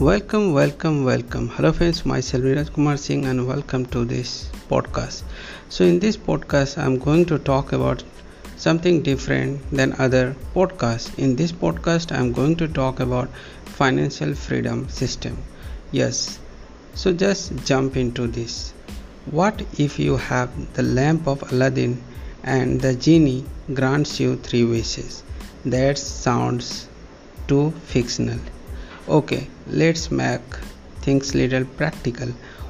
Welcome. Hello friends, myself Niraj Kumar Singh and welcome to this podcast. So in this podcast I'm going to talk about something different than other podcasts. In this podcast I'm going to talk about financial freedom system. Yes. So just jump into this. What if you have the lamp of Aladdin and the genie grants you three wishes? That sounds too fictional. Okay, let's make things little practical.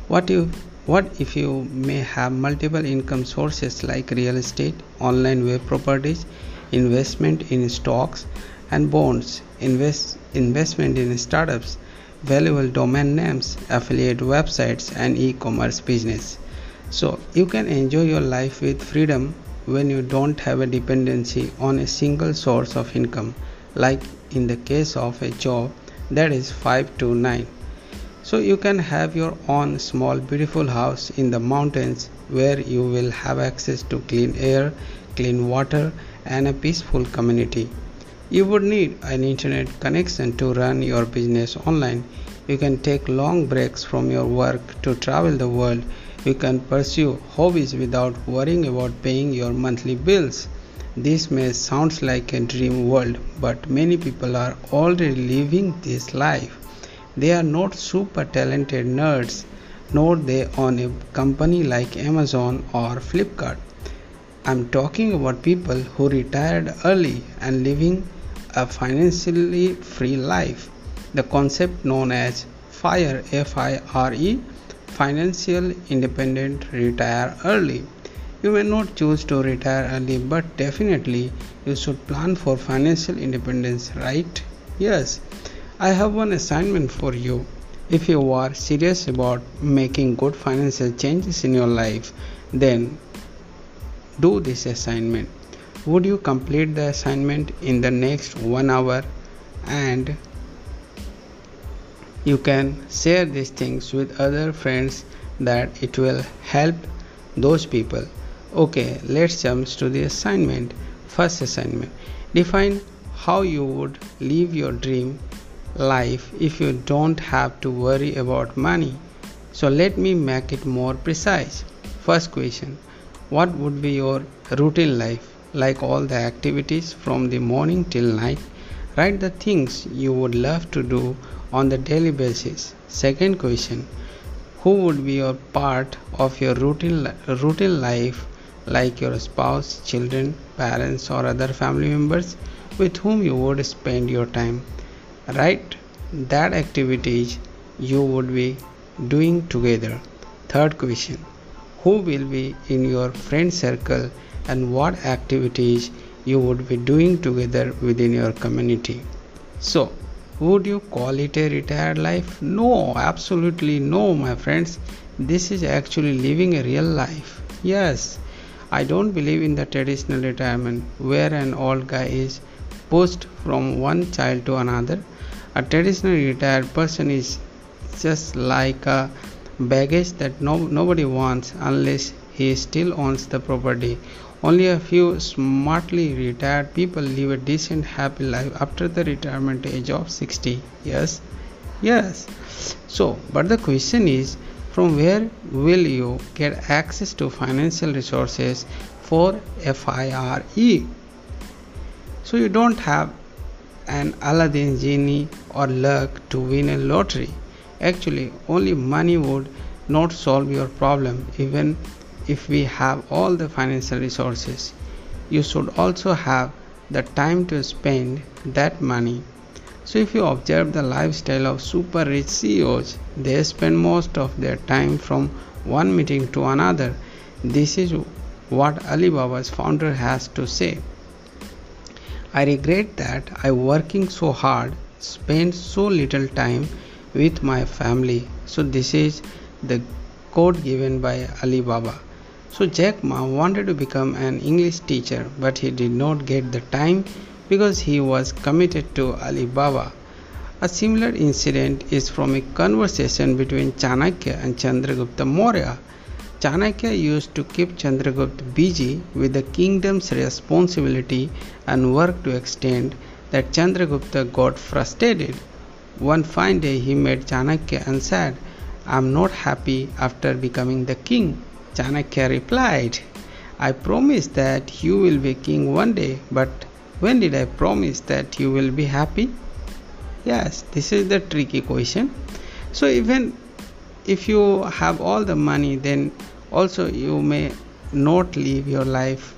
What if you may have multiple income sources like real estate, online web properties, investment in stocks and bonds, investment in startups, valuable domain names, affiliate websites and e-commerce business. So you can enjoy your life with freedom when you don't have a dependency on a single source of income, like in the case of a job that is 5 to 9. So you can have your own small beautiful house in the mountains where you will have access to clean air, clean water and a peaceful community. You would need an internet connection to run your business online. You can take long breaks from your work to travel the world. You can pursue hobbies without worrying about paying your monthly bills. This may sound like a dream world, but many people are already living this life. They are not super talented nerds, nor they own a company like Amazon or Flipkart. I'm talking about people who retired early and living a financially free life. The concept known as FIRE, FIRE, financial independent retire early. You may not choose to retire early, but definitely you should plan for financial independence, right? Yes. I have one assignment for you. If you are serious about making good financial changes in your life, then do this assignment. Would you complete the assignment in the next 1 hour? And you can share these things with other friends that it will help those people. Okay, let's jump to the assignment. First assignment. Define how you would live your dream life if you don't have to worry about money. So let me make it more precise. First question. What would be your routine life, like all the activities from the morning till night? Write the things you would love to do on the daily basis. Second question, who would be your part of your routine life, like your spouse, children, parents or other family members with whom you would spend your time? Write that activities you would be doing together. Third question, who will be in your friend circle and what activities you would be doing together within your community. So, would you call it a retired life? No, absolutely no, my friends. This is actually living a real life. Yes, I don't believe in the traditional retirement where an old guy is pushed from one child to another. A traditional retired person is just like a baggage that nobody wants unless he still owns the property. Only a few smartly retired people live a decent happy life after the retirement age of 60. Yes. So, but the question is, from where will you get access to financial resources for FIRE? So you don't have an Aladdin genie or luck to win a lottery. Actually, only money would not solve your problem, even if we have all the financial resources. You should also have the time to spend that money. So if you observe the lifestyle of super rich CEOs, they spend most of their time from one meeting to another. This is what Alibaba's founder has to say. I regret that I working so hard, spend so little time with my family. So this is the quote given by Alibaba. So Jack Ma wanted to become an English teacher, but he did not get the time because he was committed to Alibaba. A similar incident is from a conversation between Chanakya and Chandragupta Maurya. Chanakya used to keep Chandragupta busy with the kingdom's responsibility and work to extent that Chandragupta got frustrated. One fine day he met Chanakya and said, "I am not happy after becoming the king." Chanakya replied, "I promised that you will be king one day, but when did I promise that you will be happy?" Yes, this is the tricky question. So even if you have all the money, then also you may not live your life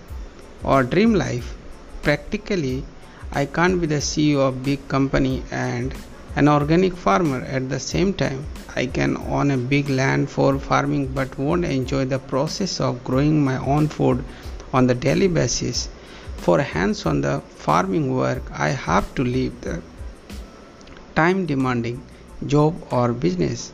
or dream life. Practically, I can't be the CEO of big company and an organic farmer at the same time. I can own a big land for farming but won't enjoy the process of growing my own food on the daily basis. For hands on the farming work, I have to leave the time demanding job or business.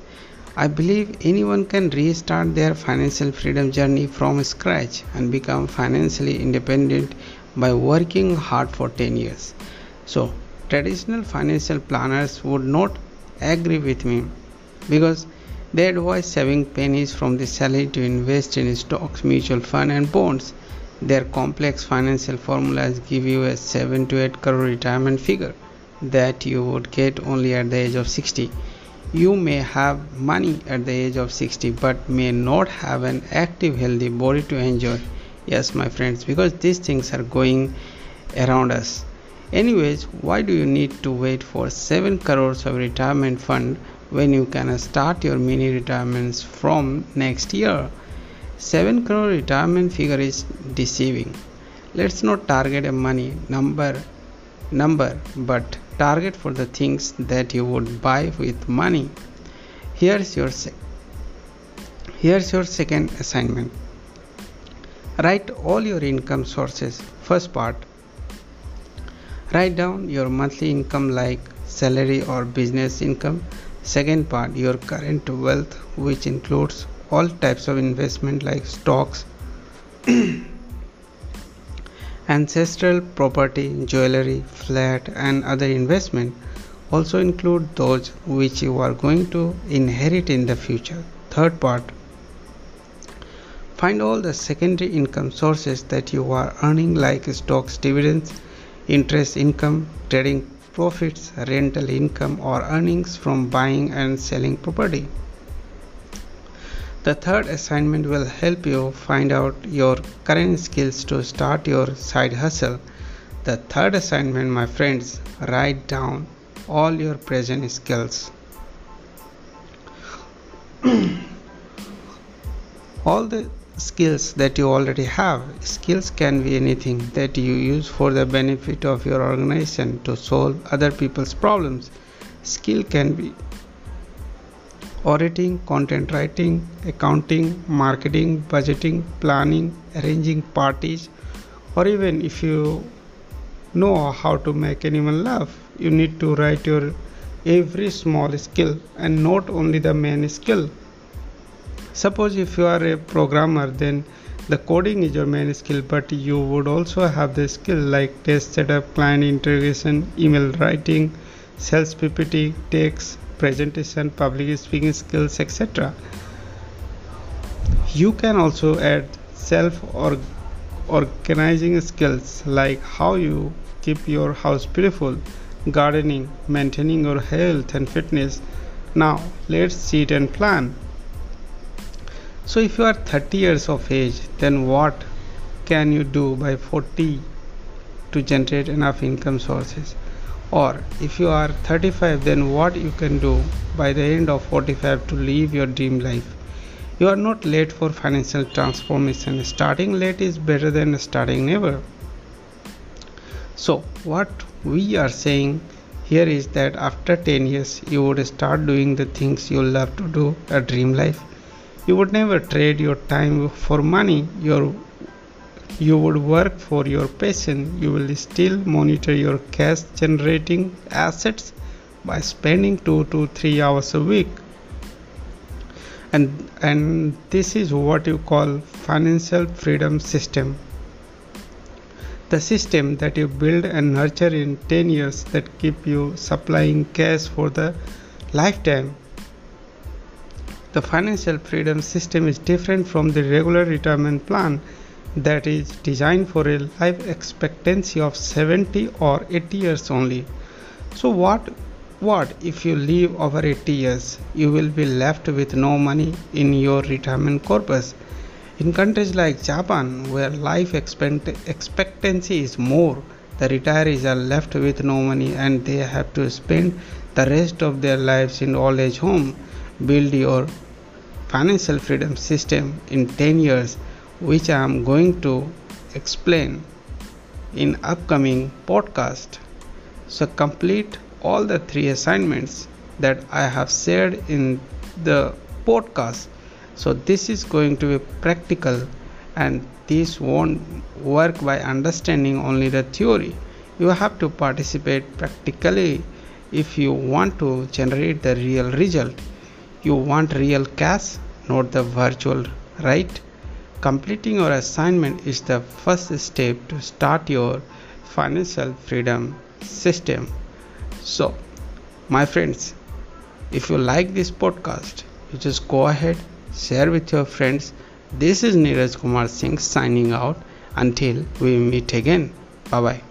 I believe anyone can restart their financial freedom journey from scratch and become financially independent by working hard for 10 years. So, traditional financial planners would not agree with me because they advise saving pennies from the salary to invest in stocks, mutual funds and bonds. Their complex financial formulas give you a 7 to 8 crore retirement figure that you would get only at the age of 60. You may have money at the age of 60 but may not have an active, healthy body to enjoy. Yes, my friends, because these things are going around us. Anyways, why do you need to wait for 7 crores of retirement fund when you can start your mini retirements from next year? 7 crore retirement figure is deceiving. Let's not target a money number but target for the things that you would buy with money. Here's your second assignment. Write all your income sources. First part, write down your monthly income like salary or business income. Second part, your current wealth, which includes all types of investment like stocks, ancestral property, jewelry, flat and other investment. Also include those which you are going to inherit in the future. Third part, find all the secondary income sources that you are earning like stocks, dividends, interest income, trading profits, rental income or earnings from buying and selling property. The third assignment will help you find out your current skills to start your side hustle. The third assignment, my friends, write down all your present skills. All the skills that you already have. Skills can be anything that you use for the benefit of your organization to solve other people's problems. Skill can be auditing, content writing, accounting, marketing, budgeting, planning, arranging parties, or even if you know how to make anyone laugh, you need to write your every small skill and not only the main skill. Suppose if you are a programmer, then the coding is your main skill, but you would also have the skill like test setup, client integration, email writing, sales PPT, text, presentation, public speaking skills, etc. You can also add self-organizing skills like how you keep your house beautiful, gardening, maintaining your health and fitness. Now let's sit and plan. So if you are 30 years of age, then what can you do by 40 to generate enough income sources? Or if you are 35, then what you can do by the end of 45 to live your dream life? You are not late for financial transformation. Starting late is better than starting never. So what we are saying here is that after 10 years, you would start doing the things you love to do, a dream life. You would never trade your time for money. You would work for your passion. You will still monitor your cash generating assets by spending 2 to 3 hours a week. And this is what you call financial freedom system. The system that you build and nurture in 10 years that keep you supplying cash for the lifetime. The financial freedom system is different from the regular retirement plan that is designed for a life expectancy of 70 or 80 years only. So what What if you live over 80 years? You will be left with no money in your retirement corpus. In countries like Japan, where life expectancy is more, the retirees are left with no money and they have to spend the rest of their lives in old age home. Build your financial freedom system in 10 years, which I am going to explain in upcoming podcast. So complete all the three assignments that I have shared in the podcast. So this is going to be practical, and this won't work by understanding only the theory. You have to participate practically if you want to generate the real result. You want real cash, not the virtual, right? Completing your assignment is the first step to start your financial freedom system. So, my friends, if you like this podcast, you just go ahead, share with your friends. This is Niraj Kumar Singh signing out. Until we meet again. Bye-bye.